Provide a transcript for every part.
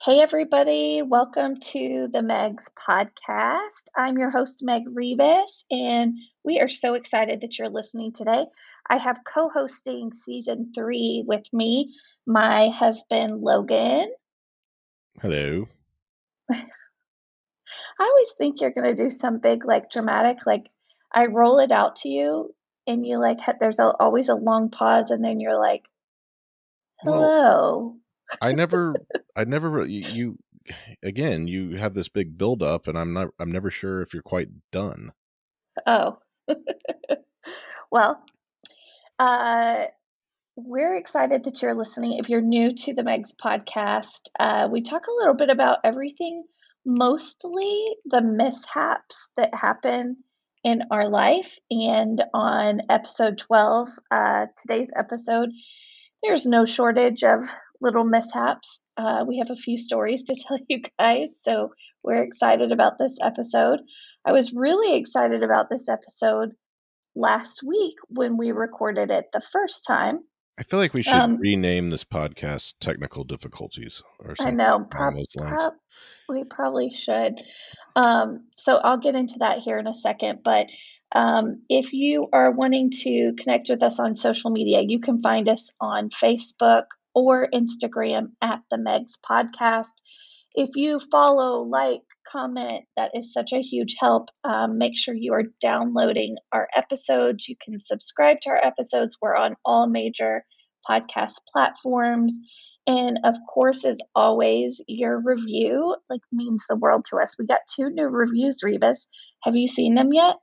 Hey everybody, welcome to The Meg's Podcast. I'm your host, Meg Rebus, and we are so excited that you're listening today. I have co-hosting season 3 with me, my husband, Logan. Hello. I always think you're going to do some big, dramatic, I roll it out to you, and you, there's always a long pause, and then you're like, hello. Well, I never. You have this big buildup, and I'm never sure if you're quite done. Oh, well, we're excited that you're listening. If you're new to the Meg's Podcast, we talk a little bit about everything, mostly the mishaps that happen in our life. And on episode 12, today's episode, there's no shortage of little mishaps. We have a few stories to tell you guys, so we're excited about this episode. I was really excited about this episode last week when we recorded it the first time. I feel like we should rename this podcast Technical Difficulties or something. I know, we probably should. So I'll get into that here in a second, but if you are wanting to connect with us on social media, you can find us on Facebook or Instagram at the Meg's Podcast. If you follow, comment, that is such a huge help. Make sure you are downloading our episodes. You can subscribe to our episodes. We're on all major podcast platforms. And of course, as always, your review means the world to us. We got 2 new reviews, Rebus. Have you seen them yet?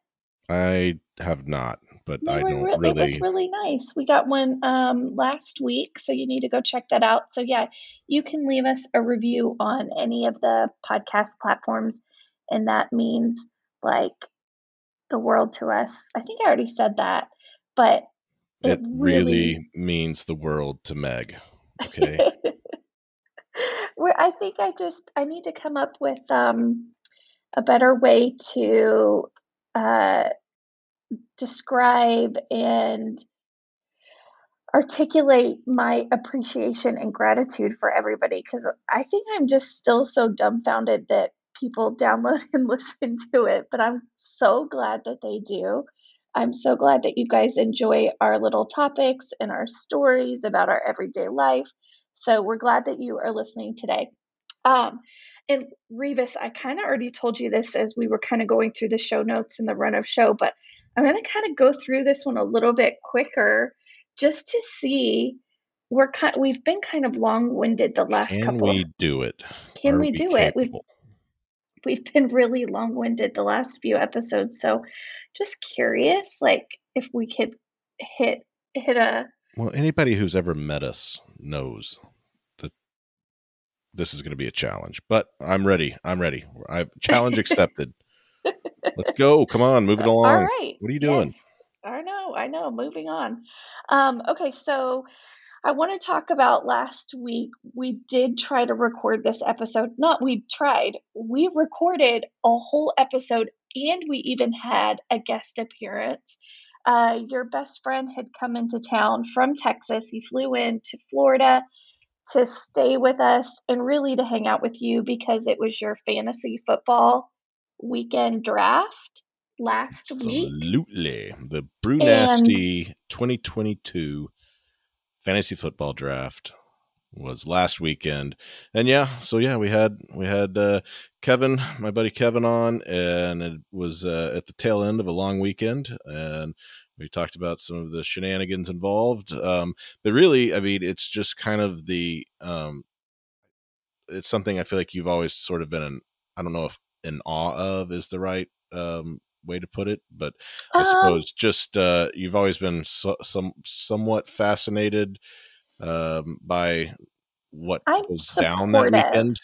I have not. But no, it was really nice. We got one last week, so you need to go check that out. So yeah, you can leave us a review on any of the podcast platforms, and that means the world to us. I think I already said that, but it really means the world to Meg. Okay. I need to come up with a better way to describe and articulate my appreciation and gratitude for everybody, because I think I'm just still so dumbfounded that people download and listen to it, but I'm so glad that they do. I'm so glad that you guys enjoy our little topics and our stories about our everyday life. So we're glad that you are listening today. And Rebus, I kind of already told you this as we were kind of going through the show notes and the run of show, but I'm going to kind of go through this one a little bit quicker just to see. We've been kind of long-winded the last couple. Can we do it? Can we do it? We've been really long-winded the last few episodes, so just curious, if we could hit a. Well, anybody who's ever met us knows this is going to be a challenge, but I'm ready. I've challenge accepted. Let's go. Come on. Move it along. All right. What are you doing? Yes. I know. Moving on. Okay. So I want to talk about last week. We did try to record this episode. We recorded a whole episode, and we even had a guest appearance. Your best friend had come into town from Texas. He flew in to Florida to stay with us and really to hang out with you, because it was your fantasy football weekend draft last week. Absolutely. The Brew Nasty 2022 fantasy football draft was last weekend. And we had Kevin, my buddy Kevin, on, and it was at the tail end of a long weekend, and we talked about some of the shenanigans involved. But really, it's just kind of it's something I feel like you've always sort of been I don't know if in awe of is the right way to put it, but I suppose just you've always been somewhat fascinated by what goes down that weekend.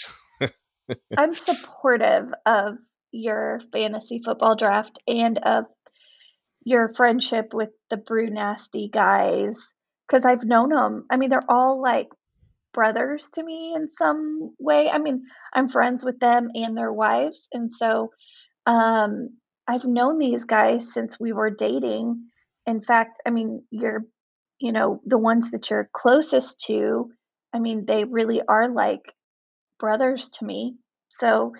I'm supportive of your fantasy football draft and of your friendship with the Brew Nasty guys, because I've known them. They're all brothers to me in some way. I'm friends with them and their wives. And so I've known these guys since we were dating. In fact, you're, the ones that you're closest to, they really are brothers to me. So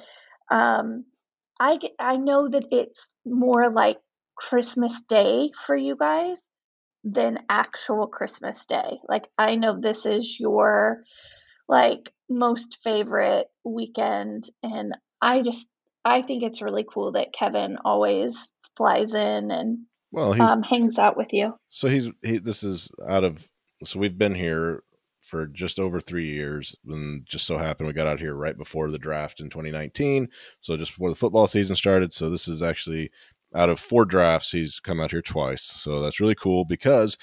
I know that it's more like Christmas Day for you guys than actual Christmas Day. Like, I know this is your like most favorite weekend, and I think it's really cool that Kevin always flies in and hangs out with you. So we've been here for just over 3 years, and just so happened we got out here right before the draft in 2019. So just before the football season started. So this is actually out of 4 drafts, he's come out here twice. So that's really cool, because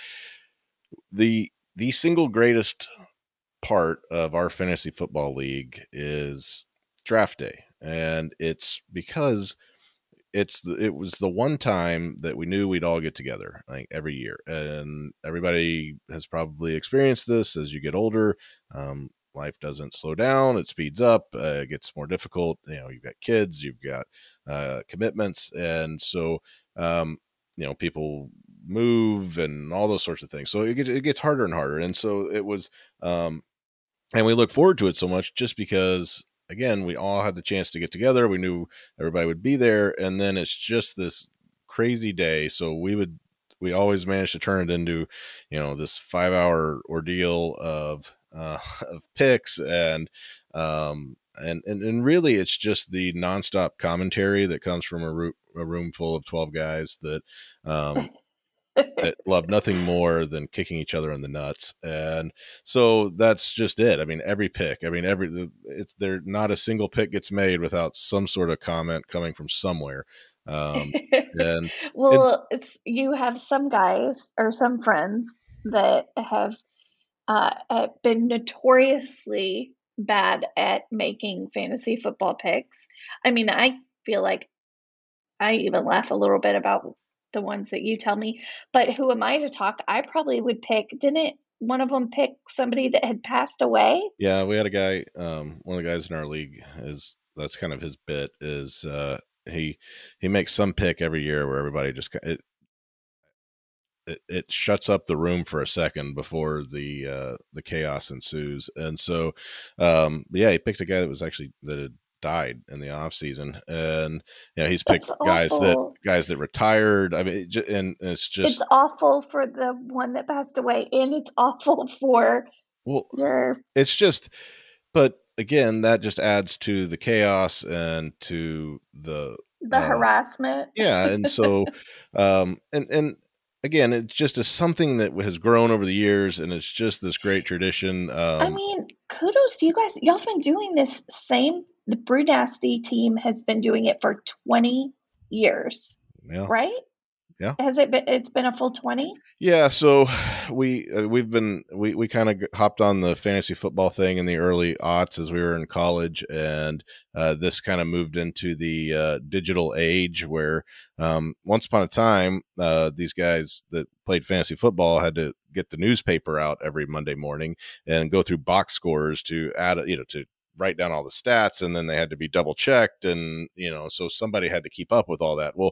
the single greatest part of our fantasy football league is draft day. And it's because it was the one time that we knew we'd all get together, like every year. And everybody has probably experienced this as you get older. Life doesn't slow down. It speeds up. It gets more difficult. You know, you've got kids, you've got commitments. And so, people move and all those sorts of things. So it gets harder and harder. And so it was, and we look forward to it so much just because, again, we all had the chance to get together. We knew everybody would be there. And then it's just this crazy day. So we always managed to turn it into, this 5-hour ordeal of picks and really it's just the nonstop commentary that comes from a room full of 12 guys that, that love nothing more than kicking each other in the nuts. And so that's just it. I mean, every pick, they're not a single pick gets made without some sort of comment coming from somewhere. And you have some guys or some friends that have been notoriously bad at making fantasy football picks. I mean, I feel like I even laugh a little bit about the ones that you tell me, but who am I to talk? I probably would pick, didn't one of them pick somebody that had passed away? Yeah, we had a guy, one of the guys in our league that's kind of his bit is, he makes some pick every year where everybody just, it shuts up the room for a second before the chaos ensues. And so, he picked a guy that had died in the off season, and he's picked guys that retired. I mean, it's awful for the one that passed away, and it's awful for but again, that just adds to the chaos and to the harassment. Yeah, and so, again, it just is something that has grown over the years, and it's just this great tradition. Kudos to you guys. Y'all been doing this the Brew Nasty team has been doing it for 20 years, yeah. Right? Yeah. It's been a full 20? Yeah. So we kind of hopped on the fantasy football thing in the early aughts as we were in college. And this kind of moved into the digital age where once upon a time, these guys that played fantasy football had to get the newspaper out every Monday morning and go through box scores to add, to write down all the stats. And then they had to be double checked. And, so somebody had to keep up with all that. Well,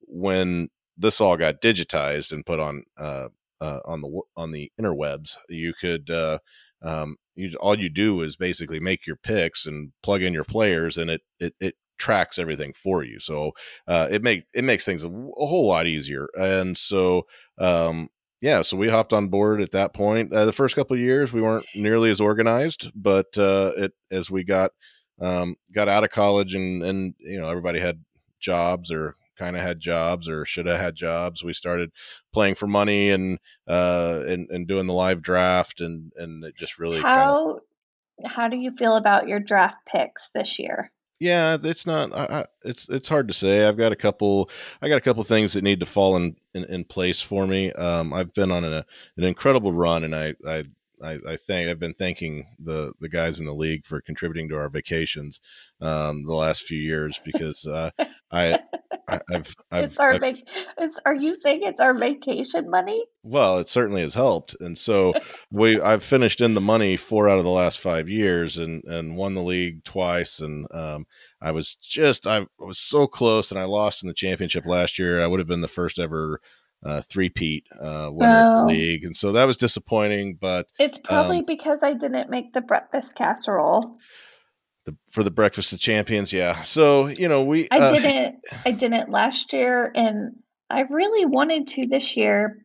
when this all got digitized and put on the interwebs, you could, all you do is basically make your picks and plug in your players, and it tracks everything for you. So, it makes things a whole lot easier. And so, so we hopped on board at that point. The first couple of years we weren't nearly as organized, but, as we got out of college and everybody had jobs or kind of had jobs or should have had jobs, we started playing for money and doing the live draft, and it just really how do you feel about your draft picks this year? Yeah, it's not it's hard to say. I got a couple things that need to fall in place for me. I've been on an incredible run, and I've been thanking the guys in the league for contributing to our vacations the last few years, because are you saying it's our vacation money? Well, it certainly has helped. And so I've finished in the money 4 out of the last 5 years and won the league twice. And I was so close, and I lost in the championship last year. I would have been the first ever three-peat winner of the league, and so that was disappointing, but it's probably because I didn't make the breakfast casserole. for the Breakfast of Champions. Yeah. So, you know, we, I didn't last year, and I really wanted to this year.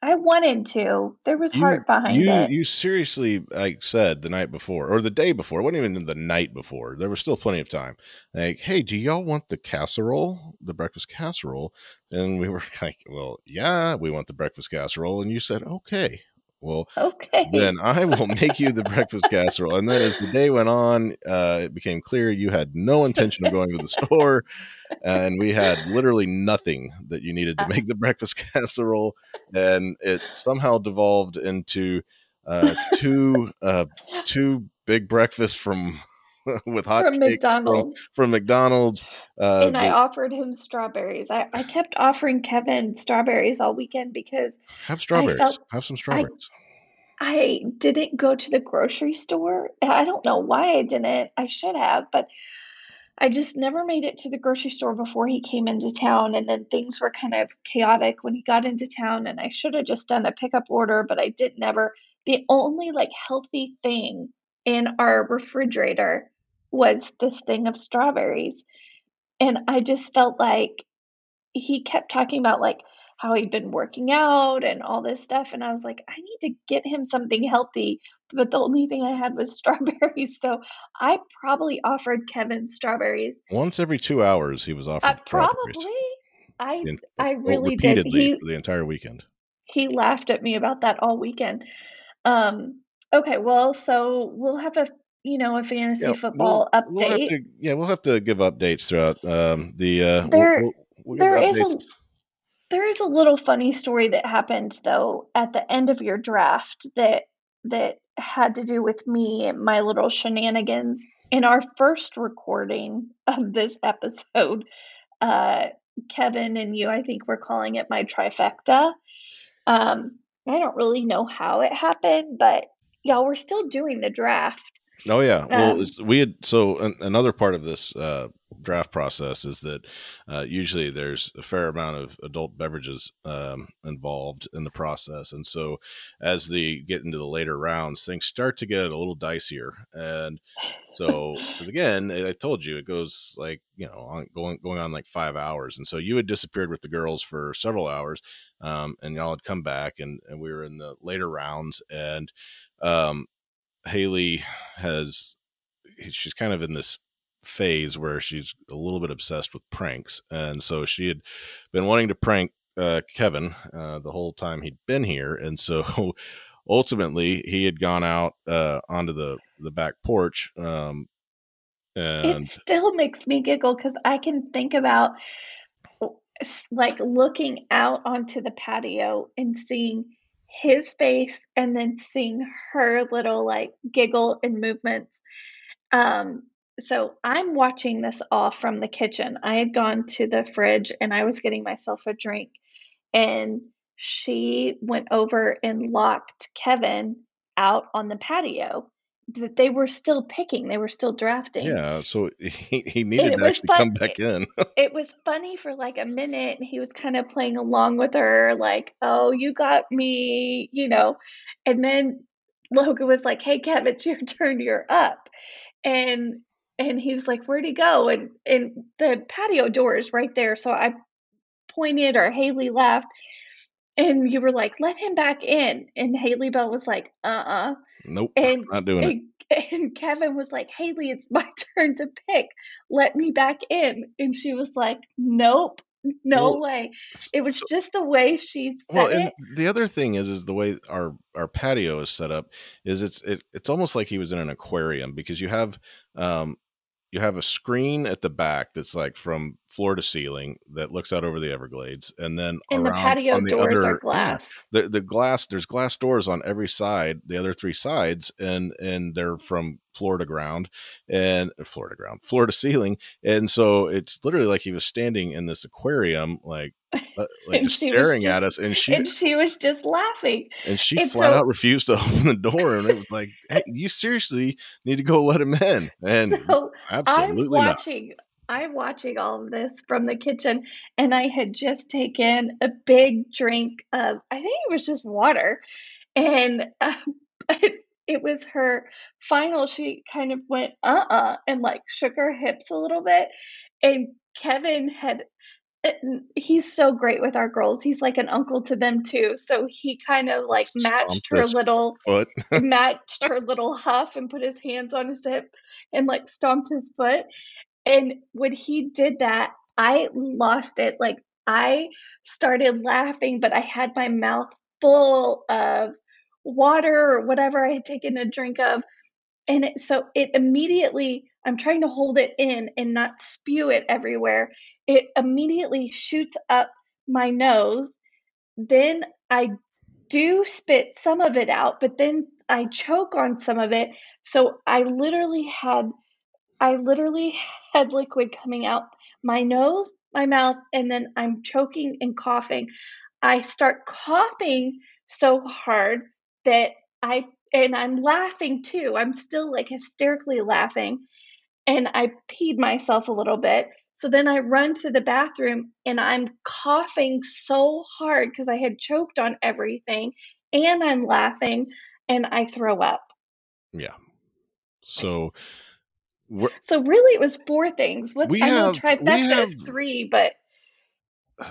I wanted to, there was heart behind it. You seriously, like, said the night before or the day before, it wasn't even the night before. There was still plenty of time. Like, hey, do y'all want the casserole, the breakfast casserole? And we were like, well, yeah, we want the breakfast casserole. And you said, okay. Well, okay, then I will make you the breakfast casserole. And then as the day went on, it became clear you had no intention of going to the store, and we had literally nothing that you needed to make the breakfast casserole. And it somehow devolved into two big breakfasts from with hot from cakes McDonald's. From McDonald's. And I offered him strawberries. I kept offering Kevin strawberries all weekend because have some strawberries. I didn't go to the grocery store. I don't know why I didn't. I should have, but I just never made it to the grocery store before he came into town. And then things were kind of chaotic when he got into town, and I should have just done a pickup order, but I did never. The only like healthy thing in our refrigerator was this thing of strawberries. And I just felt like he kept talking about like how he'd been working out and all this stuff. And I was like, I need to get him something healthy. But the only thing I had was strawberries. So I probably offered Kevin strawberries. Once every 2 hours, he was offered strawberries. Probably. I really did. Repeatedly for the entire weekend. He laughed at me about that all weekend. Okay. Well, so we'll have a fantasy football update. We'll have to give updates throughout there is a little funny story that happened though at the end of your draft that had to do with me and my little shenanigans. In our first recording of this episode, Kevin and you, I think we're calling it my trifecta. I don't really know how it happened, but y'all were still doing the draft. Oh yeah. Well, another part of this draft process is that usually there's a fair amount of adult beverages involved in the process. And so as they get into the later rounds, things start to get a little dicier. And so again, I told you, it goes like, going on like 5 hours. And so you had disappeared with the girls for several hours, and y'all had come back, and we were in the later rounds, and Haley she's kind of in this phase where she's a little bit obsessed with pranks. And so she had been wanting to prank Kevin the whole time he'd been here. And so ultimately he had gone out onto the back porch. And it still makes me giggle because I can think about like looking out onto the patio and seeing his face and then seeing her little like giggle and movements. So I'm watching this all from the kitchen. I had gone to the fridge and I was getting myself a drink, and she went over and locked Kevin out on the patio that they were still picking. They were still drafting. Yeah. So he needed to actually come back in. It was funny for like a minute, and he was kind of playing along with her. Like, oh, you got me, and then Logan was like, hey, Kevin, it's your turn. You're up. And he was like, where'd he go? And the patio door is right there. So I pointed, or Haley laughed, and you were like, let him back in. And Haley Bell was like, uh-uh. Nope, not doing it. And Kevin was like, Haley, it's my turn to pick. Let me back in. And she was like, nope, no way. It was just the way she said it. And the other thing is the way our patio is set up is it's almost like he was in an aquarium, because you have a screen at the back that's like from floor to ceiling that looks out over the Everglades. And then the patio doors are glass. Yeah, the glass, there's glass doors on every side, the other three sides, and they're from floor to ceiling. And so it's literally like he was standing in this aquarium, like just staring at us. And she was just laughing. And she flat out refused to open the door. And it was like, hey, you seriously need to go let him in. And so absolutely I'm watching all of this from the kitchen, and I had just taken a big drink of, I think it was just water. And it was her final, she kind of went, and like shook her hips a little bit. And Kevin had, he's so great with our girls. He's like an uncle to them too. So he kind of like matched her little huff and put his hands on his hip and like stomped his foot. And when he did that, I lost it. Like I started laughing, but I had my mouth full of water or whatever I had taken a drink of. And it immediately, I'm trying to hold it in and not spew it everywhere. It immediately shoots up my nose. Then I do spit some of it out, but then I choke on some of it. So I literally had liquid coming out my nose, my mouth, and then I'm choking and coughing. I start coughing so hard that I'm laughing too. I'm still like hysterically laughing, and I peed myself a little bit. So then I run to the bathroom and I'm coughing so hard because I had choked on everything, and I'm laughing, and I throw up. Yeah. So really it was four things. Trifecta is three, but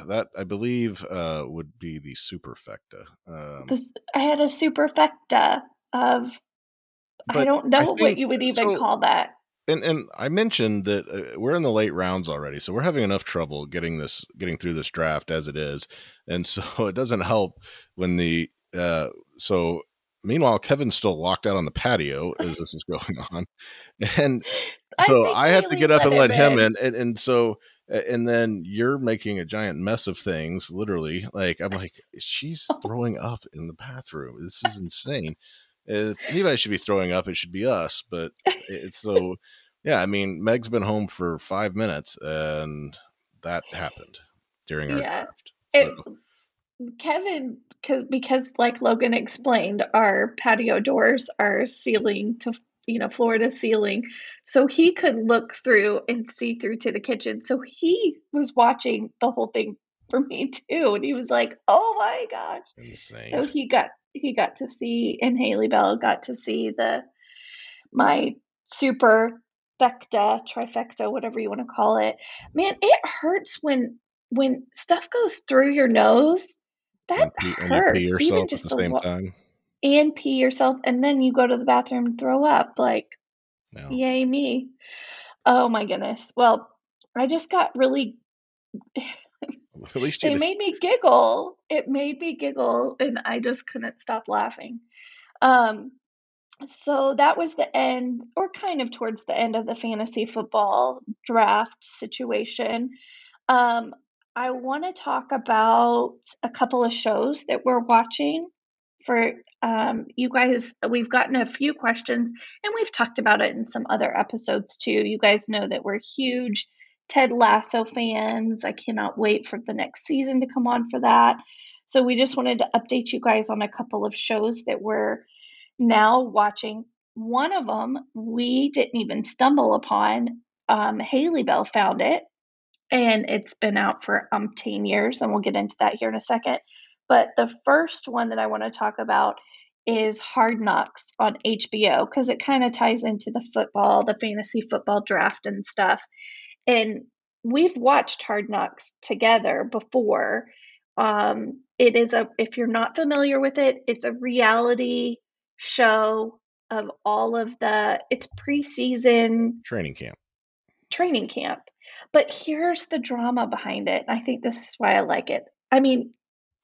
that I believe would be the superfecta. I had a superfecta of, I don't know what you would even call that. And I mentioned that we're in the late rounds already, so we're having enough trouble getting through this draft as it is, and so it doesn't help when the meanwhile, Kevin's still locked out on the patio as this is going on, and so I have to get up and let him in, and then you're making a giant mess of things, literally. Like, I'm like, she's throwing up in the bathroom. This is insane. If anybody should be throwing up, it should be us. But it's so, yeah, I mean, Meg's been home for 5 minutes, and that happened during our draft. Kevin, because like Logan explained, our patio doors are ceiling to floor to ceiling, so he could look through and see through to the kitchen. So he was watching the whole thing for me too, and he was like, "Oh my gosh!" Insane. So he got to see, and Haley Bell got to see my superfecta, trifecta, whatever you want to call it. Man, it hurts when stuff goes through your nose. That hurts. And pee yourself even just at the same time. And pee yourself, and then you go to the bathroom and throw up. Like, no. Yay me. Oh my goodness. Well, I just got really at least it made me giggle. It made me giggle, and I just couldn't stop laughing. So that was the end, or kind of towards the end of the fantasy football draft situation. I want to talk about a couple of shows that we're watching. For you guys, we've gotten a few questions, and we've talked about it in some other episodes too. You guys know that we're huge Ted Lasso fans. I cannot wait for the next season to come on for that. So we just wanted to update you guys on a couple of shows that we're now watching. One of them we didn't even stumble upon. Haley Bell found it, and it's been out for umpteen years, and we'll get into that here in a second. But the first one that I want to talk about is Hard Knocks on HBO, because it kind of ties into the fantasy football draft and stuff. And we've watched Hard Knocks together before. It is if you're not familiar with it, it's a reality show of all of it's preseason training camp. But here's the drama behind it. I think this is why I like it. I mean,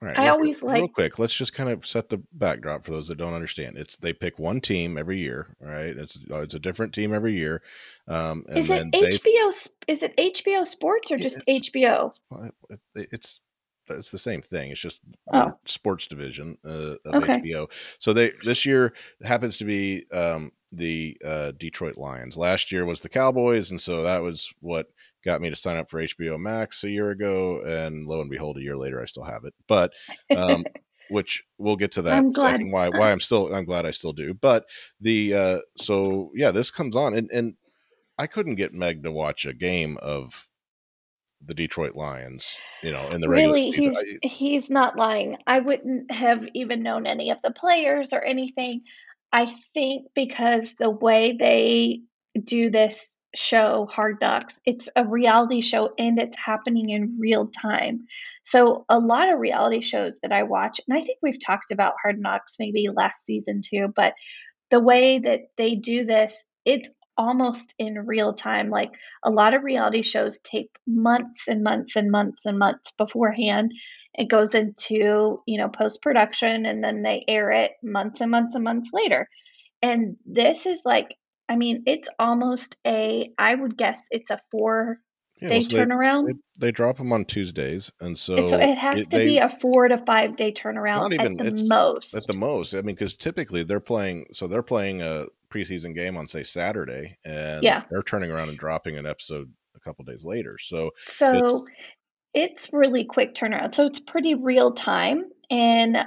right, real quick, let's just kind of set the backdrop for those that don't understand. They pick one team every year, right? It's a different team every year. And is it HBO? Is it HBO Sports or just HBO? It's the same thing. It's just sports division of HBO. So this year happens to be the Detroit Lions. Last year was the Cowboys, and so that was what got me to sign up for HBO Max a year ago, and lo and behold, a year later, I still have it. But which we'll get to that. I'm glad. I'm glad I still do. But this comes on, and I couldn't get Meg to watch a game of the Detroit Lions. In the regular season. He's not lying. I wouldn't have even known any of the players or anything. I think because the way they do this show, Hard Knocks, it's a reality show and it's happening in real time. So a lot of reality shows that I watch, and I think we've talked about Hard Knocks maybe last season too, but the way that they do this, it's almost in real time. Like a lot of reality shows take months and months and months and months beforehand. It goes into, you know, post-production, and then they air it months and months and months later. And this is like, I mean, it's almost a, I would guess it's a 4-day turnaround. They drop them on Tuesdays. And so it has to be a 4 to 5 day turnaround, not even, at the most. At the most. I mean, because typically they're playing a preseason game on, say, Saturday, and they're turning around and dropping an episode a couple days later. So it's really quick turnaround. So it's pretty real time. And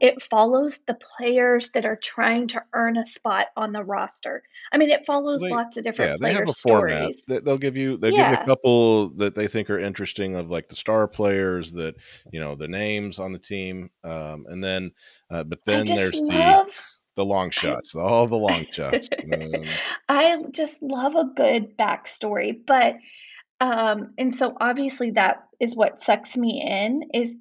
it follows the players that are trying to earn a spot on the roster. I mean, it follows lots of different players' stories. Format. They'll give you a couple that they think are interesting, of like the star players, that, you know, the names on the team, and then there's the long shots, all the long shots. I just love a good backstory, but and so obviously that is what sucks me in, is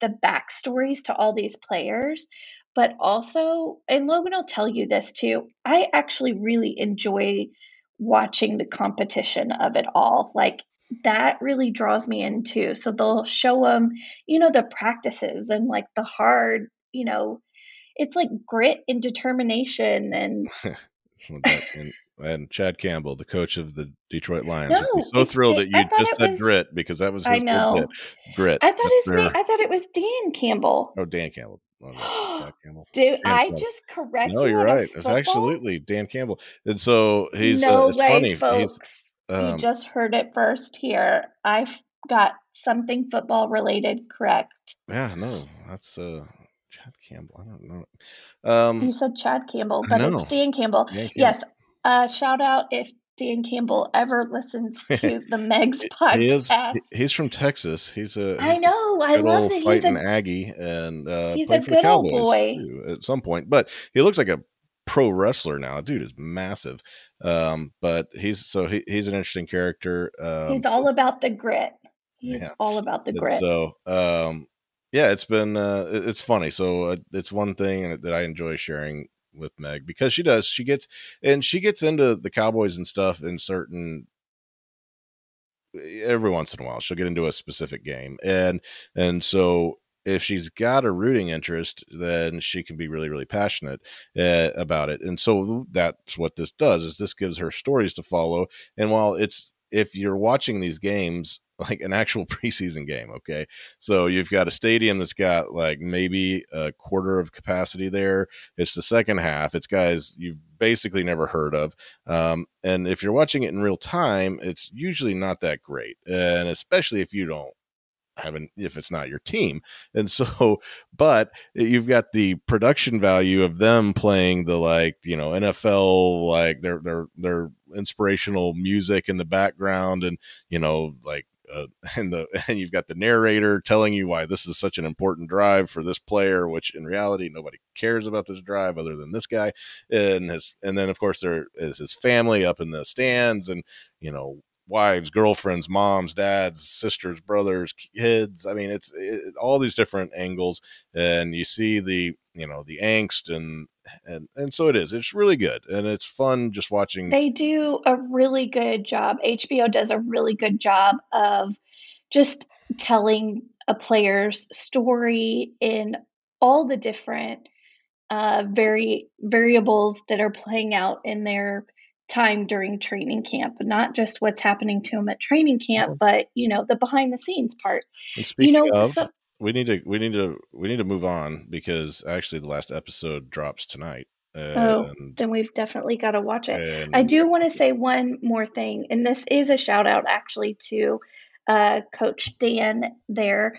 the backstories to all these players, but also, and Logan will tell you this too, I actually really enjoy watching the competition of it all. Like that really draws me in too. So they'll show them, you know, the practices and like the hard, you know, it's like grit and determination and And Chad Campbell, the coach of the Detroit Lions, so thrilled that you just said grit, because that was his grit. I thought it was Dan Campbell. Oh, Dan Campbell. Oh, no, Chad Campbell. Dude, I just corrected you. No, you're right. It's absolutely Dan Campbell. And so he's it's funny, folks. You just heard it first here. I've got something football related correct. Yeah, no, that's Chad Campbell. I don't know. You said Chad Campbell, but it's Dan Campbell. Dan Campbell. Yes. Shout out if Dan Campbell ever listens to the Meg's podcast. He's from Texas. I love that he's an Aggie, and he's a good old boy at some point. But he looks like a pro wrestler now. Dude is massive. But he's an interesting character. He's all about the grit. So it's been it's funny. So it's one thing that I enjoy sharing with Meg, because she gets into the Cowboys and stuff in certain, every once in a while she'll get into a specific game, and so if she's got a rooting interest, then she can be really, really passionate about it. And so that's what this does, is this gives her stories to follow. And while it's, if you're watching these games like an actual preseason game, okay, so you've got a stadium that's got like maybe a quarter of capacity there. It's the second half. It's guys you've basically never heard of. And if you're watching it in real time, it's usually not that great. And especially if you don't have if it's not your team. And so, but you've got the production value of them playing the, like, you know, NFL, like their inspirational music in the background, and, you know, like, and you've got the narrator telling you why this is such an important drive for this player, which in reality nobody cares about this drive other than this guy and his, and then of course there is his family up in the stands, and, you know, wives, girlfriends, moms, dads, sisters, brothers, kids. I mean, it's all these different angles, and you see the, you know, the angst and so it is. It's really good, and it's fun just watching. They do a really good job. HBO does a really good job of just telling a player's story in all the different variables that are playing out in their time during training camp, not just what's happening to them at training camp, but, you know, the behind the scenes part. And speaking of, we need to move on, because actually the last episode drops tonight. Then we've definitely got to watch it. And I do want to say one more thing, and this is a shout out actually to Coach Dan there,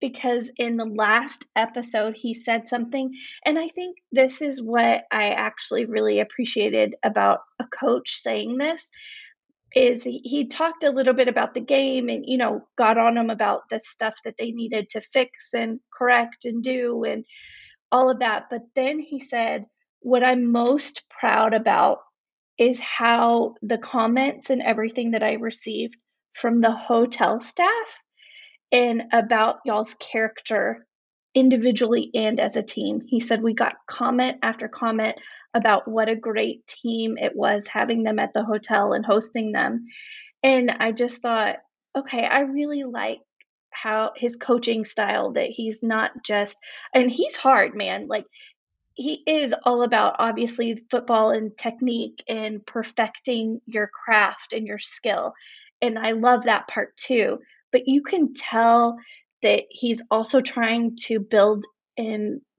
because in the last episode he said something, and I think this is what I actually really appreciated about a coach saying this, is he talked a little bit about the game and, you know, got on them about the stuff that they needed to fix and correct and do and all of that. But then he said, what I'm most proud about is how the comments and everything that I received from the hotel staff and about y'all's character individually and as a team. He said we got comment after comment about what a great team it was having them at the hotel and hosting them. And I just thought, okay, I really like how his coaching style, that he's not just, and he's hard, man. Like, he is all about obviously football and technique and perfecting your craft and your skill. And I love that part too. But you can tell that he's also trying to build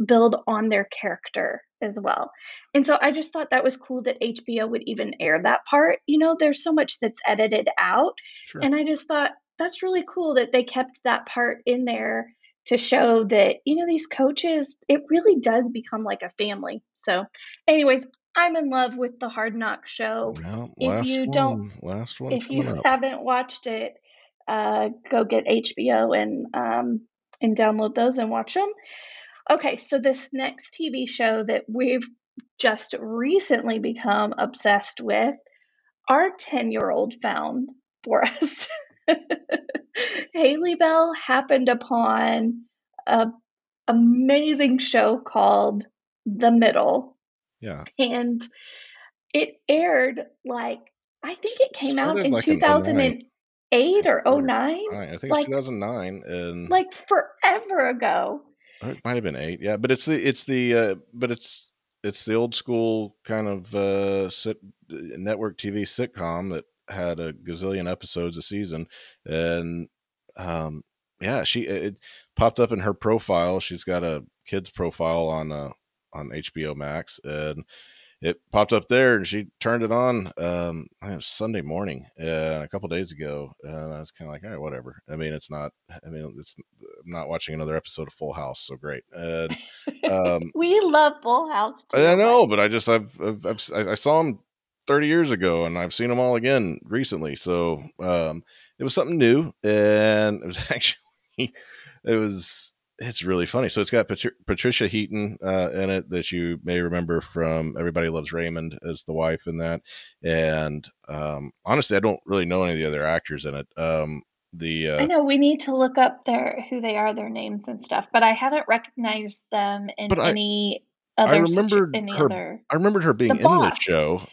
on their character as well. And so I just thought that was cool that HBO would even air that part. You know, there's so much that's edited out. Sure. And I just thought that's really cool that they kept that part in there to show that, you know, these coaches, it really does become like a family. So anyways, I'm in love with the Hard Knocks show. Well, if you haven't watched it, go get HBO and download those and watch them. Okay, so this next TV show that we've just recently become obsessed with, our 10-year-old found for us. Haley Bell happened upon an amazing show called The Middle. Yeah. And it aired I think it came out in 2008 or 09. I think it's 2009 and forever ago. It might have been 8. Yeah, but it's the old school kind of network TV sitcom that had a gazillion episodes a season, and it popped up in her profile. She's got a kid's profile on HBO Max, and it popped up there, and she turned it on. I think it was Sunday morning, a couple days ago, and I was kind of like, all right, whatever. I mean, I'm not watching another episode of Full House, so great. And, we love Full House too. I know, but I saw him 30 years ago, and I've seen them all again recently. So it was something new, and it's really funny. So it's got Patricia Heaton in it, that you may remember from Everybody Loves Raymond as the wife in that. And honestly, I don't really know any of the other actors in it. I know we need to look up who they are, their names and stuff, but I haven't recognized them in any. I remembered her being in the show.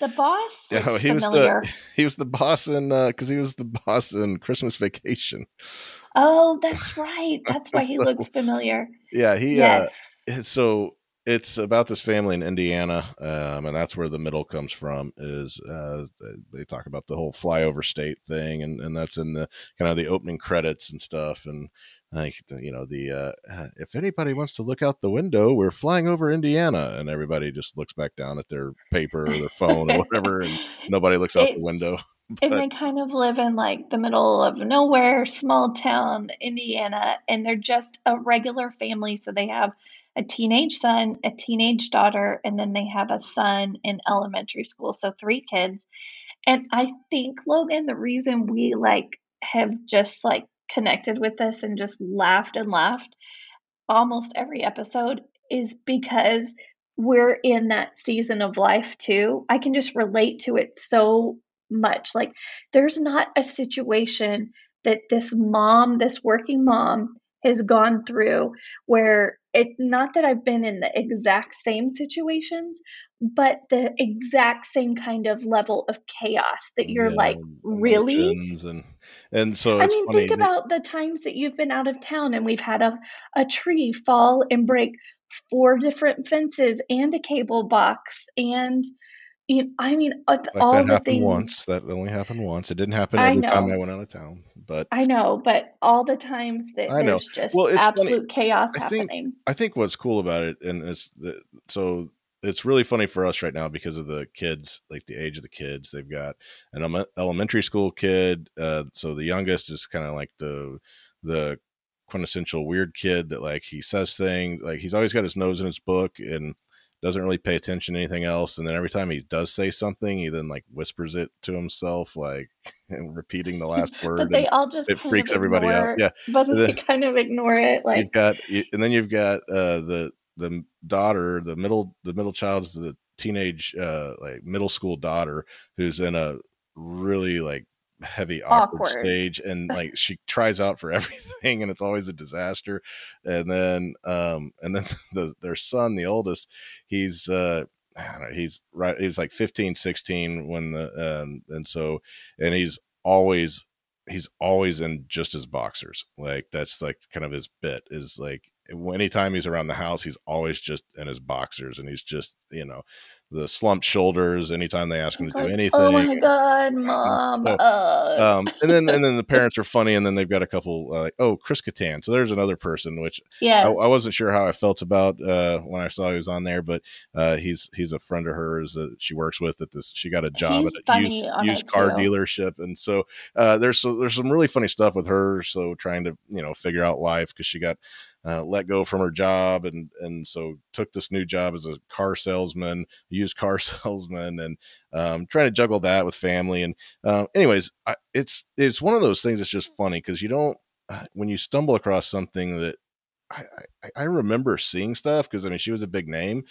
The boss. Yeah, he was the boss in Christmas Vacation. Oh, that's right. That's why he looks familiar. Yeah, so it's about this family in Indiana, and that's where The Middle comes from. Is they talk about the whole flyover state thing, and that's in the kind of the opening credits and stuff, and. If anybody wants to look out the window, we're flying over Indiana, and everybody just looks back down at their paper or their phone or whatever, and nobody looks out the window. And they kind of live in like the middle of nowhere, small town Indiana, and they're just a regular family. So they have a teenage son, a teenage daughter, and then they have a son in elementary school. So 3 kids. And I think, Logan, the reason we have just connected with this and just laughed almost every episode is because we're in that season of life too. I can just relate to it so much. Like, there's not a situation that this working mom has gone through where it's not that I've been in the exact same situations, but the exact same kind of level of chaos that you're really? And so it's funny. Think about the times that you've been out of town, and we've had a tree fall and break 4 different fences and a cable box, and that only happened once. It didn't happen every time I went out of town, but all the times that there's just absolute chaos happening. I think what's cool about it, and so it's really funny for us right now because of the kids, like the age of the kids. They've got an elementary school kid, so the youngest is kind of like the quintessential weird kid that he says things, he's always got his nose in his book and doesn't really pay attention to anything else. And then every time he does say something, he then whispers it to himself, repeating the last word. But they all just, it freaks everybody out. Yeah. But they kind of ignore it. You've got, and then you've got, the, the daughter, the middle child's the teenage, like middle school daughter who's in a really like heavy awkward stage, and like she tries out for everything and it's always a disaster. And then their son, the oldest, he's I don't know, he's right, he's like 15-16 when the and he's always in just his boxers. Like that's like kind of his bit, is like anytime he's around the house he's always just in his boxers, and he's just, you know, the slumped shoulders anytime they ask him to do anything. Oh my God, Mom. So, and then the parents are funny, and then they've got a couple like, oh, Chris Kattan. So there's another person, which I wasn't sure how I felt about when I saw he was on there, but he's a friend of hers that she works with at this. She got a job at a used car dealership. And so there's some really funny stuff with her. So trying to, you know, figure out life, because she got let go from her job, and so took this new job as a car salesman, used car salesman, and trying to juggle that with family. And anyways, it's one of those things that's just funny, because you don't, when you stumble across something that I remember seeing stuff, because I mean she was a big name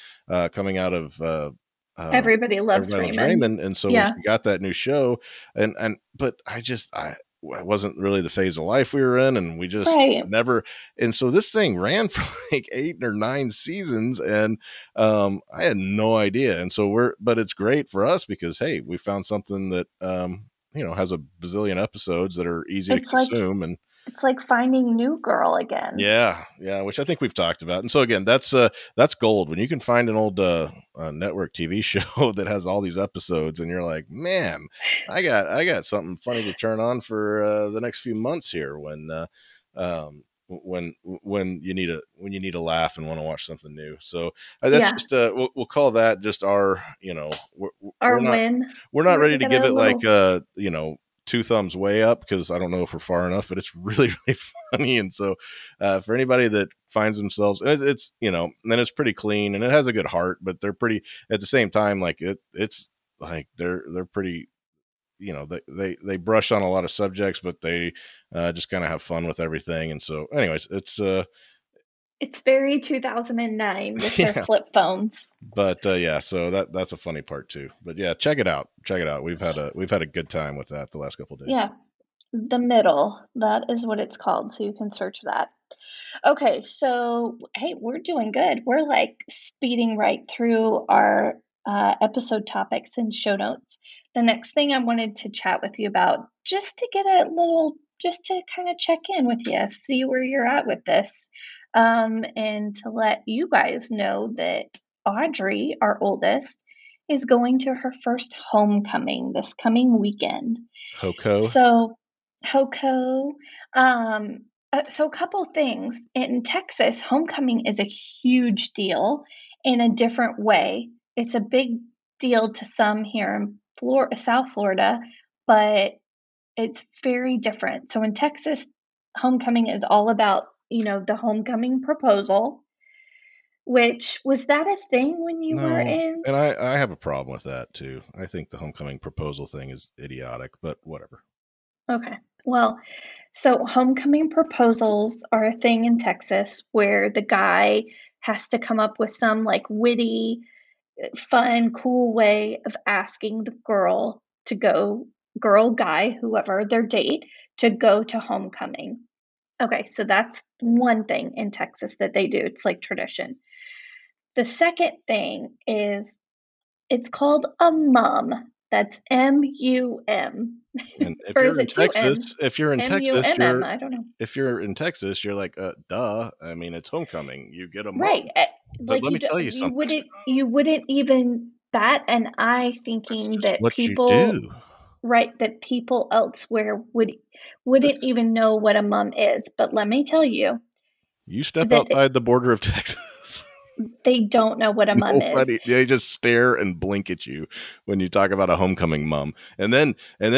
coming out of Everybody Loves Raymond, and so when she got that new show, but I wasn't really the phase of life we were in, and we just never. And so this thing ran for like 8 or 9 seasons, and I had no idea. And so but it's great for us, because hey, we found something that you know, has a bazillion episodes that are easy to consume, and it's like finding New Girl again. Yeah, which I think we've talked about. And so again, that's gold when you can find an old network TV show that has all these episodes, and you're like, man, I got something funny to turn on for the next few months here when you need a laugh and want to watch something new. So that's just we'll call that just our, you know, we're not ready to give it like you know, 2 thumbs way up, because I don't know if we're far enough, but it's really, really funny. And so for anybody that finds themselves, it's, you know, and then it's pretty clean, and it has a good heart, but they're pretty, at the same time, like it's like they're pretty, you know, they brush on a lot of subjects, but they just kind of have fun with everything. And so anyways, it's very 2009 with their flip phones. But so that's a funny part too. But yeah, check it out. We've had a good time with that the last couple of days. Yeah, The Middle, that is what it's called. So you can search that. Okay, so hey, we're doing good. We're like speeding right through our episode topics and show notes. The next thing I wanted to chat with you about, just to kind of check in with you, see where you're at with this. And to let you guys know that Audrey, our oldest, is going to her first homecoming this coming weekend. Hoco. So a couple things. In Texas, homecoming is a huge deal in a different way. It's a big deal to some here in South Florida, but it's very different. So in Texas, homecoming is all about, you know, the homecoming proposal, which was that a thing when you were in? And I have a problem with that too. I think the homecoming proposal thing is idiotic, but whatever. Okay. Well, so homecoming proposals are a thing in Texas where the guy has to come up with some like witty, fun, cool way of asking the girl to go, girl, guy, whoever their date, to go to homecoming. Okay, so that's one thing in Texas that they do. It's like tradition. The second thing is it's called a mum. That's MUM. And if you're in Texas, I don't know. If you're in Texas, you're like, duh. I mean, it's homecoming. You get a mum. Right. But let me tell you something. You wouldn't even bat an eye thinking that people do. Right, that people elsewhere wouldn't even know what a mum is. But let me tell you, you step outside the border of Texas, they don't know what a mum is. They just stare and blink at you when you talk about a homecoming mum, and then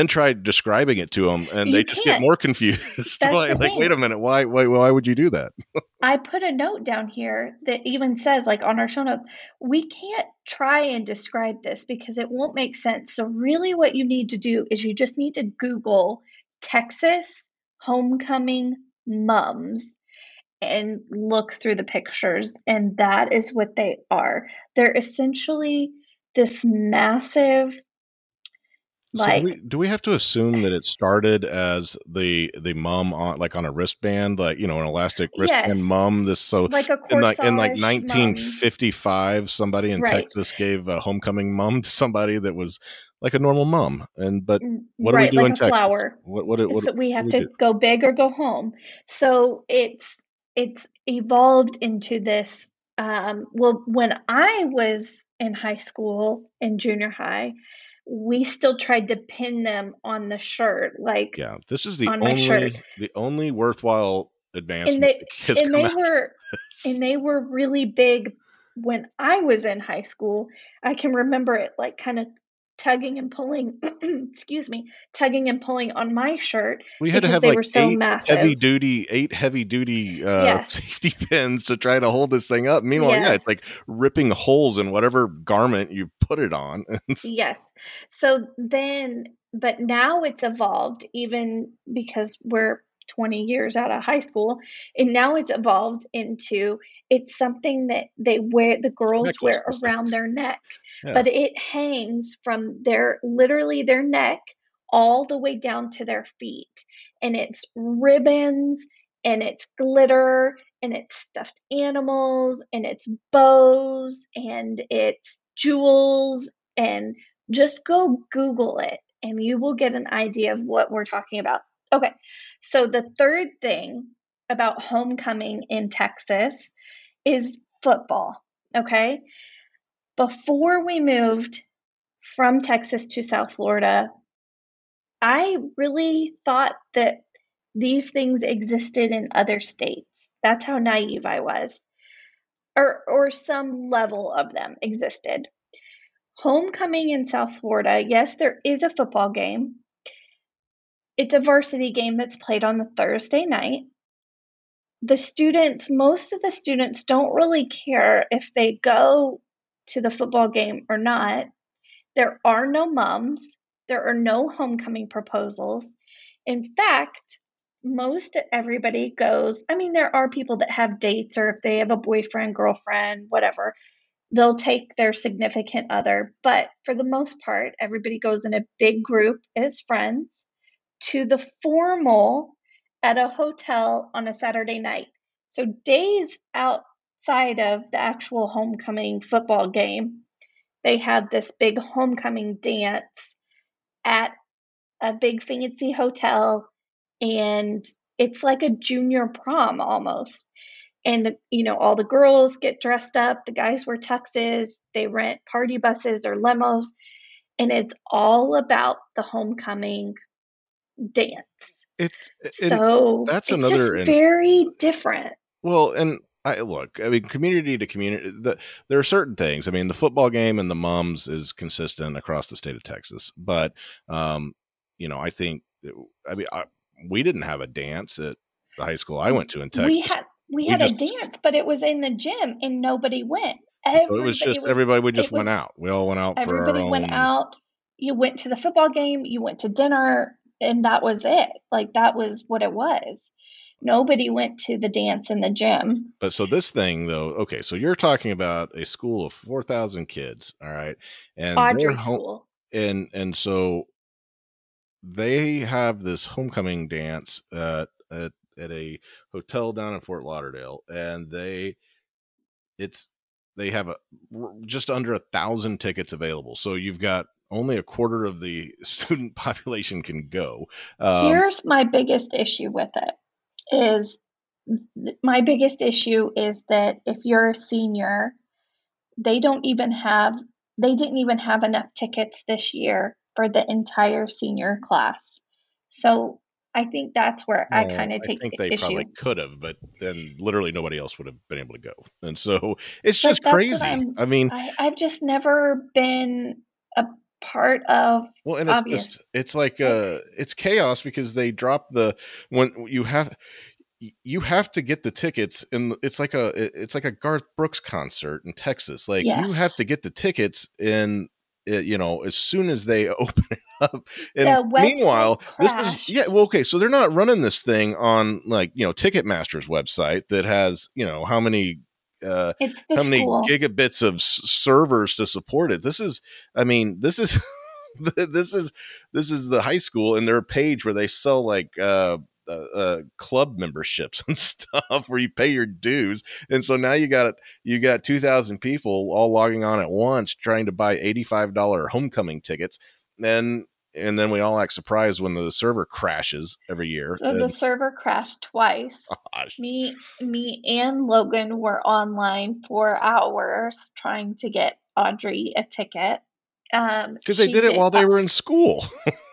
try describing it to them, and they just get more confused. like, wait a minute, why would you do that? I put a note down here that even says, like on our show notes, we can't try and describe this because it won't make sense. So really what you need to do is you just need to Google Texas homecoming mums. and look through the pictures, and that is what they are. They're essentially this massive, like, so do we have to assume that it started as the mom on, like, on a wristband, like, you know, an elastic wristband? Yes. Mom, this, so like a in like 1955 mom. Somebody in Texas gave a homecoming mom to somebody that was like a normal mom, and but what do we do like in Texas? Flower. What so we have to go big or go home. So it's evolved into this. Well, when I was in high school and junior high, we still tried to pin them on the shirt. Like, yeah, this is the only worthwhile advancement. And they were really big when I was in high school. I can remember it like kind of tugging and pulling, tugging and pulling on my shirt. We had to have like eight heavy duty safety pins to try to hold this thing up. Meanwhile, it's like ripping holes in whatever garment you put it on. So then, but now it's evolved, even because we're 20 years out of high school, and now it's evolved into, it's something that they wear, the girls wear around their neck, but it hangs from their neck all the way down to their feet, and it's ribbons, and it's glitter, and it's stuffed animals, and it's bows, and it's jewels, and just go Google it and you will get an idea of what we're talking about. Okay, so the third thing about homecoming in Texas is football, okay? Before we moved from Texas to South Florida, I really thought that these things existed in other states. That's how naive I was, or some level of them existed. Homecoming in South Florida, yes, there is a football game. It's a varsity game that's played on the Thursday night. Most of the students don't really care if they go to the football game or not. There are no moms. There are no homecoming proposals. In fact, everybody goes. I mean, there are people that have dates, or if they have a boyfriend, girlfriend, whatever, they'll take their significant other. But for the most part, everybody goes in a big group as friends to the formal at a hotel on a Saturday night. So days outside of the actual homecoming football game, they have this big homecoming dance at a big fancy hotel, and it's like a junior prom almost. And all the girls get dressed up, the guys wear tuxes, they rent party buses or limos, and it's all about the homecoming dance. It's just very different. Well, and I mean, community to community, there are certain things. I mean, the football game and the moms is consistent across the state of Texas, but we didn't have a dance at the high school I went to in Texas. We had a dance, but it was in the gym and nobody went. Everybody went out. We all went out for our own. Everybody went out. You went to the football game. You went to dinner. And that was it. Like, that was what it was. Nobody went to the dance in the gym. But so this thing, though, okay, so you're talking about a school of 4,000 kids, all right? And Audrey school. And so they have this homecoming dance at a hotel down in Fort Lauderdale, and they have just under 1,000 tickets available. So you've got only a quarter of the student population can go. Here's my biggest issue with it is that if you're a senior, they didn't even have enough tickets this year for the entire senior class. So I think that's where I kind of take the issue. I think they probably could have, but then literally nobody else would have been able to go. And so it's just crazy. I mean, I've just never been a part of. Well, and it's just, it's like it's chaos because they drop when you have to get the tickets, and it's like a Garth Brooks concert in Texas. Like, you have to get the tickets in, as soon as they open it up. And meanwhile, crashed. This is, yeah, well, okay. So they're not running this thing on like, you know, Ticketmaster's website that has, you know, how many, how many gigabits of servers to support it. This is, I mean, this is, this is the high school and their page where they sell like, club memberships and stuff where you pay your dues. And so now you got 2,000 people all logging on at once, trying to buy $85 homecoming tickets. And then we all act surprised when the server crashes every year. So the server crashed twice. Gosh. Me and Logan were online for hours trying to get Audrey a ticket. Because they did it while they were in school.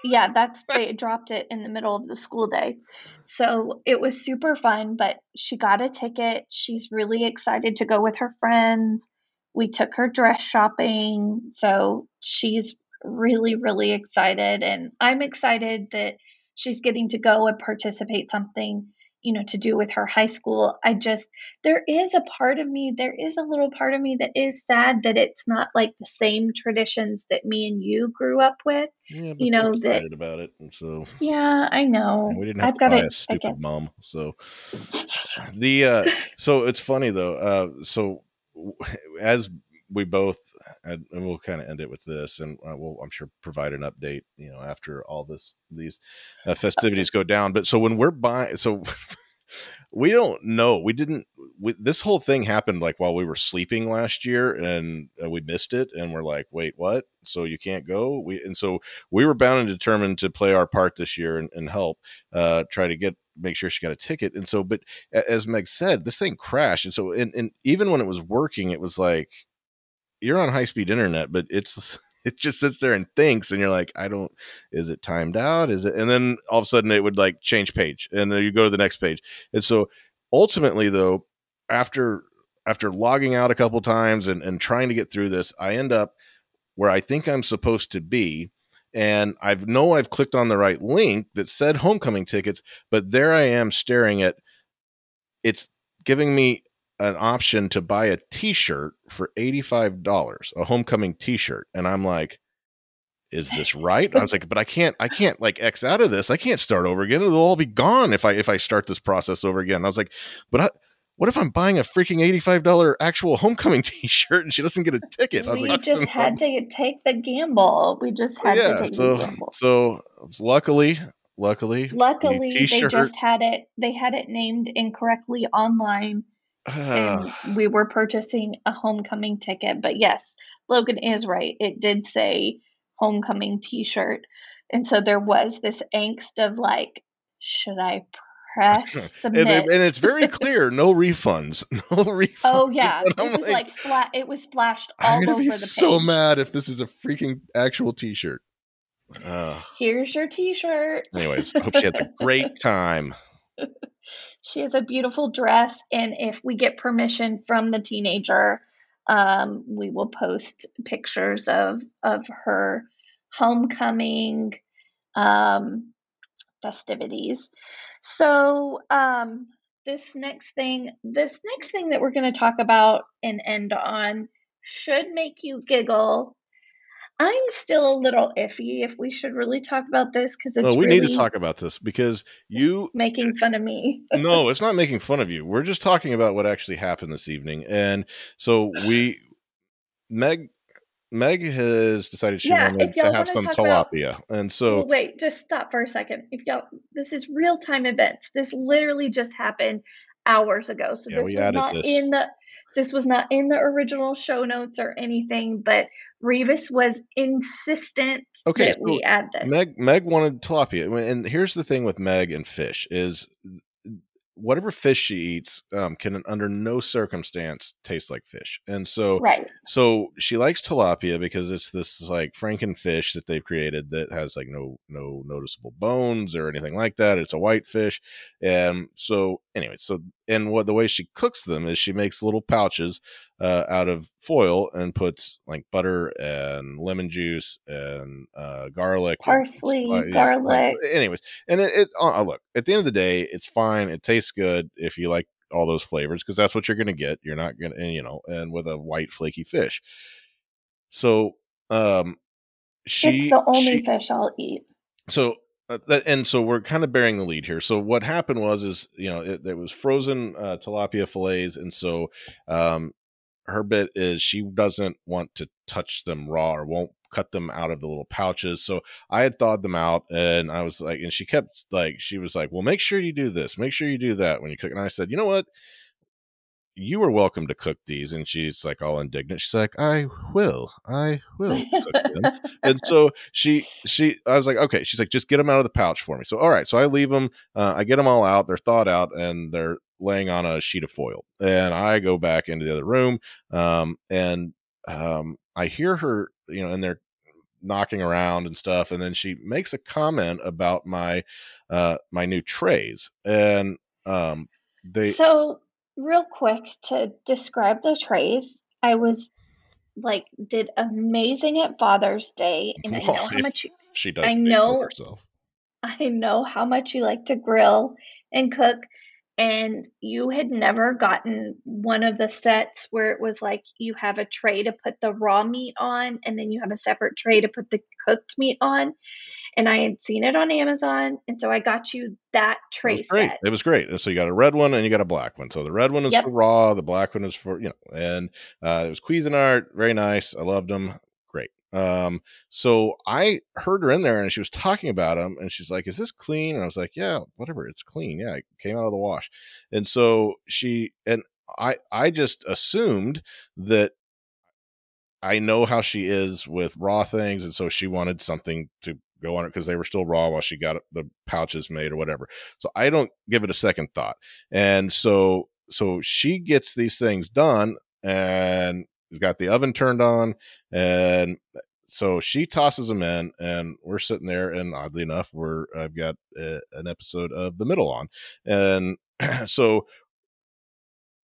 Yeah, they dropped it in the middle of the school day. So it was super fun, but she got a ticket. She's really excited to go with her friends. We took her dress shopping. So she's really, really excited. And I'm excited that she's getting to go and participate something, you know, to do with her high school. There is a little part of me that is sad that it's not like the same traditions that me and you grew up with. Yeah, but you know, excited about it, and so yeah, I know. We didn't have I've to got buy it, a stupid mom. So so it's funny though. So as we both, and we'll kind of end it with this, and we'll, I'm sure, provide an update, you know, after all these festivities go down. But so when we're buying, so we don't know, this whole thing happened like while we were sleeping last year, and we missed it. And we're like, wait, what? So you can't go. So we were bound and determined to play our part this year and help try to make sure she got a ticket. And so, but as Meg said, this thing crashed. And so, and even when it was working, it was like, you're on high speed internet, but it just sits there and thinks, and you're like, is it timed out? Is it? And then all of a sudden it would like change page, and then you go to the next page. And so ultimately though, after logging out a couple times and trying to get through this, I end up where I think I'm supposed to be. And I've clicked on the right link that said homecoming tickets, but there I am staring at, it's giving me an option to buy a t-shirt for $85, a homecoming t-shirt. And I'm like, is this right? I was like, but I can't like X out of this. I can't start over again. It'll all be gone if I start this process over again. I was like, but what if I'm buying a freaking $85 actual homecoming t-shirt and she doesn't get a ticket? I was like, We just had to take the gamble. So luckily they had it named incorrectly online. And we were purchasing a homecoming ticket, but yes, Logan is right. It did say homecoming t-shirt. And so there was this angst of like, should I press submit? and it's very clear. No refunds. Oh yeah. It was like flat. It was flashed all over the page. I'm so mad if this is a freaking actual t-shirt. Here's your t-shirt. Anyways, I hope she had a great time. She has a beautiful dress, and if we get permission from the teenager, we will post pictures of her homecoming festivities. So this next thing that we're going to talk about and end on should make you giggle. I'm still a little iffy if we should really talk about this because it's. No, we need to talk about this because you making fun of me. No, it's not making fun of you. We're just talking about what actually happened this evening, and so Meg has decided she wanted to have some tilapia, and so wait, just stop for a second. If y'all, this is real time events. This literally just happened hours ago, so this was not in the original show notes or anything, but Rebus was insistent that we add this. Meg wanted tilapia. And here's the thing with Meg and fish is whatever fish she eats can under no circumstance taste like fish. And so, so she likes tilapia because it's this like frankenfish that they've created that has like no noticeable bones or anything like that. It's a white fish. And so anyway, and what the way she cooks them is she makes little pouches out of foil and puts like butter and lemon juice and garlic, parsley, garlic. Anyways, and it look, at the end of the day, it's fine. It tastes good if you like all those flavors because that's what you're going to get. You're not going to, and with a white flaky fish. So It's the only fish I'll eat. So, and so we're kind of bearing the lead here. So what happened was, is, you know, it was frozen tilapia fillets. And so her bit is she doesn't want to touch them raw or won't cut them out of the little pouches. So I had thawed them out, and I was like, and she kept like, she was like, well, make sure you do this, make sure you do that when you cook. And I said, you know what? You are welcome to cook these. And she's like all indignant. She's like, I will cook them. And so I was like, okay. She's like, just get them out of the pouch for me. So, all right. So I leave them, I get them all out. They're thawed out and they're laying on a sheet of foil. And I go back into the other room. I hear her, you know, and they're knocking around and stuff. And then she makes a comment about my new trays. And, real quick to describe the trays, I was like, did amazing at Father's Day, and well, I know how much she does. I know how much you like to grill and cook, and you had never gotten one of the sets where it was like you have a tray to put the raw meat on, and then you have a separate tray to put the cooked meat on. And I had seen it on Amazon, and so I got you that tray set. It was great. And so you got a red one and you got a black one. So the red one is for raw, the black one is for, you know, and it was Cuisinart, very nice. I loved them. Great. So I heard her in there, and she was talking about them, and she's like, is this clean? And I was like, yeah, whatever, it's clean. Yeah, it came out of the wash. And so I just assumed that I know how she is with raw things, and so she wanted something to go on it because they were still raw while she got the pouches made or whatever. So I don't give it a second thought. And so she gets these things done, and we've got the oven turned on, and so she tosses them in, and we're sitting there, and oddly enough, I've got an episode of The Middle on, and so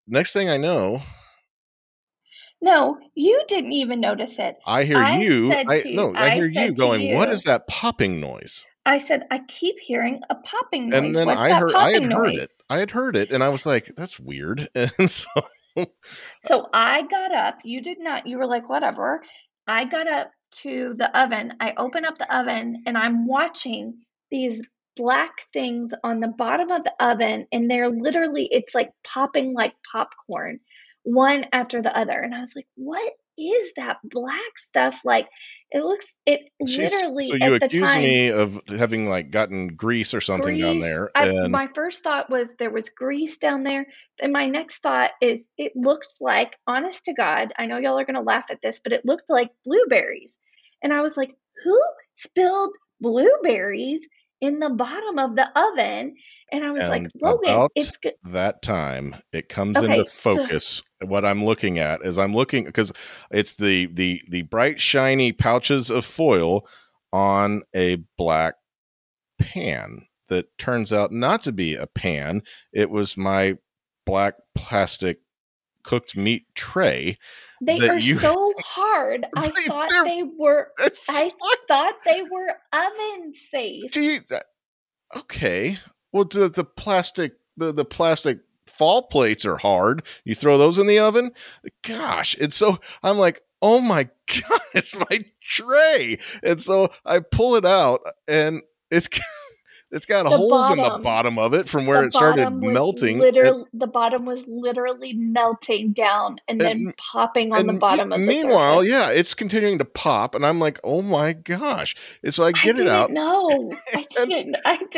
next thing I know. No, you didn't even notice it. I hear you going, what is that popping noise? I said, I keep hearing a popping noise. And then I had heard it, and I was like, that's weird. And so I got up. You did not. You were like, whatever. I got up to the oven. I open up the oven, and I'm watching these black things on the bottom of the oven, and they're literally, it's like popping like popcorn, one after the other. And I was like, what is that black stuff? Like, so you accused me of having like gotten grease or something down there. My first thought was there was grease down there. And my next thought is it looked like, honest to God, I know y'all are going to laugh at this, but it looked like blueberries. And I was like, who spilled blueberries in the bottom of the oven? And I was like, Logan, it's good. That time it comes into focus. So what I'm looking at is because it's the bright, shiny pouches of foil on a black pan that turns out not to be a pan. It was my black plastic cooked meat tray. They are so hard. I thought they were. I thought they were oven safe. Okay. Well, the plastic fall plates are hard. You throw those in the oven. Gosh. And so I'm like, oh my God, it's my tray. And so I pull it out, and it's got holes in the bottom of it from where it started melting. The bottom was literally melting down and then popping on the bottom of the surface. Meanwhile, yeah, it's continuing to pop, and I'm like, oh my gosh. And so I get it out. I didn't know. And then I'm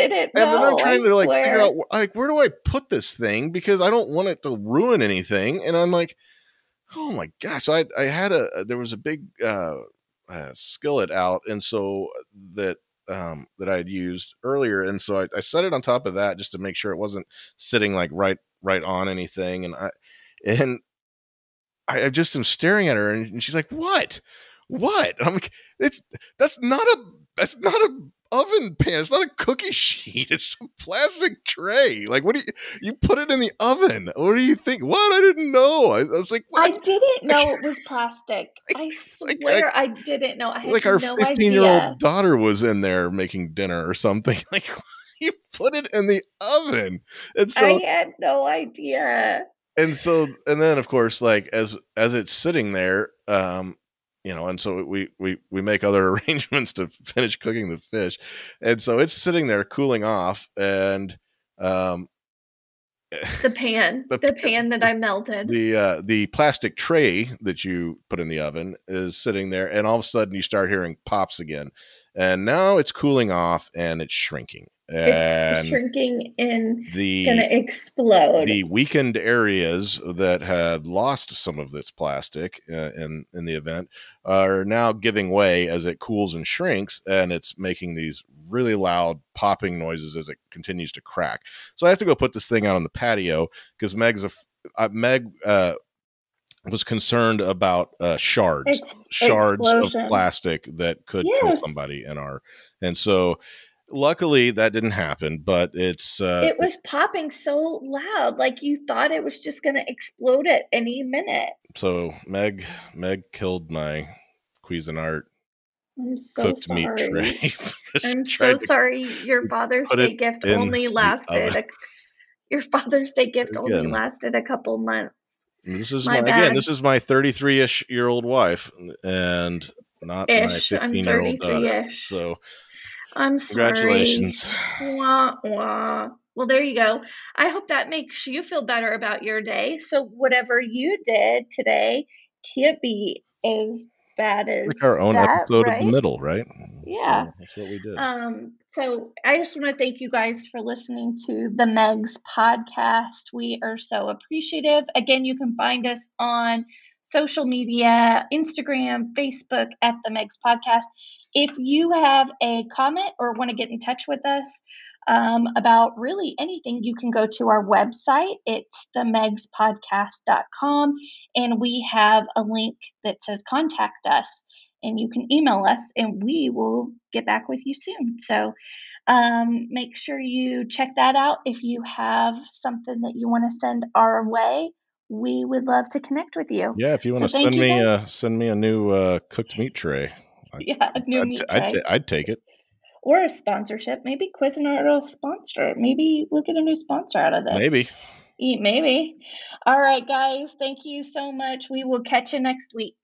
trying to like figure out like, where do I put this thing? Because I don't want it to ruin anything. And I'm like, oh my gosh. I had there was a big skillet out, and so that I had used earlier. And so I set it on top of that just to make sure it wasn't sitting like right on anything. And I just am staring at her, and she's like, what? And I'm like, that's not a oven pan. It's not a cookie sheet. It's a plastic tray. Like, what do you put it in the oven? What do you think? What? I didn't know. I was like, what? I didn't know it was plastic. I swear I didn't know. I had like our 15-year-old daughter was in there making dinner or something. Like, you put it in the oven. And so I had no idea. And then of course, like as it's sitting there, you know, and so we make other arrangements to finish cooking the fish. And so it's sitting there cooling off, and the pan that I melted, the plastic tray that you put in the oven is sitting there, and all of a sudden you start hearing pops again, and now it's cooling off and it's shrinking. And it's shrinking and going to explode. The weakened areas that had lost some of this plastic in the event are now giving way as it cools and shrinks, and it's making these really loud popping noises as it continues to crack. So I have to go put this thing out on the patio because Meg was concerned about shards of plastic that could kill somebody and so. Luckily, that didn't happen, but it was popping so loud, like you thought it was just going to explode at any minute. So Meg killed my Cuisinart cooked meat tray. I'm so sorry. Your Father's Day gift only lasted. Your Father's Day gift only lasted a couple months. This is my 33-ish-year-old wife, and not my 15-year-old daughter. So. I'm sorry. Congratulations. Wah, wah. Well, there you go. I hope that makes you feel better about your day. So whatever you did today can't be as bad as like our own episode of The Middle, right? Yeah. So that's what we did. So I just want to thank you guys for listening to the Meg's podcast. We are so appreciative. Again, you can find us on social media, Instagram, Facebook at the Meg's Podcast. If you have a comment or want to get in touch with us about really anything, you can go to our website. It's themegspodcast.com, and we have a link that says contact us, and you can email us, and we will get back with you soon. So make sure you check that out. If you have something that you want to send our way, we would love to connect with you. Yeah, if you want to send me a new cooked meat tray. I'd take it. Or a sponsorship. Maybe Cuisinart will sponsor. Maybe we'll get a new sponsor out of this. Maybe. All right, guys. Thank you so much. We will catch you next week.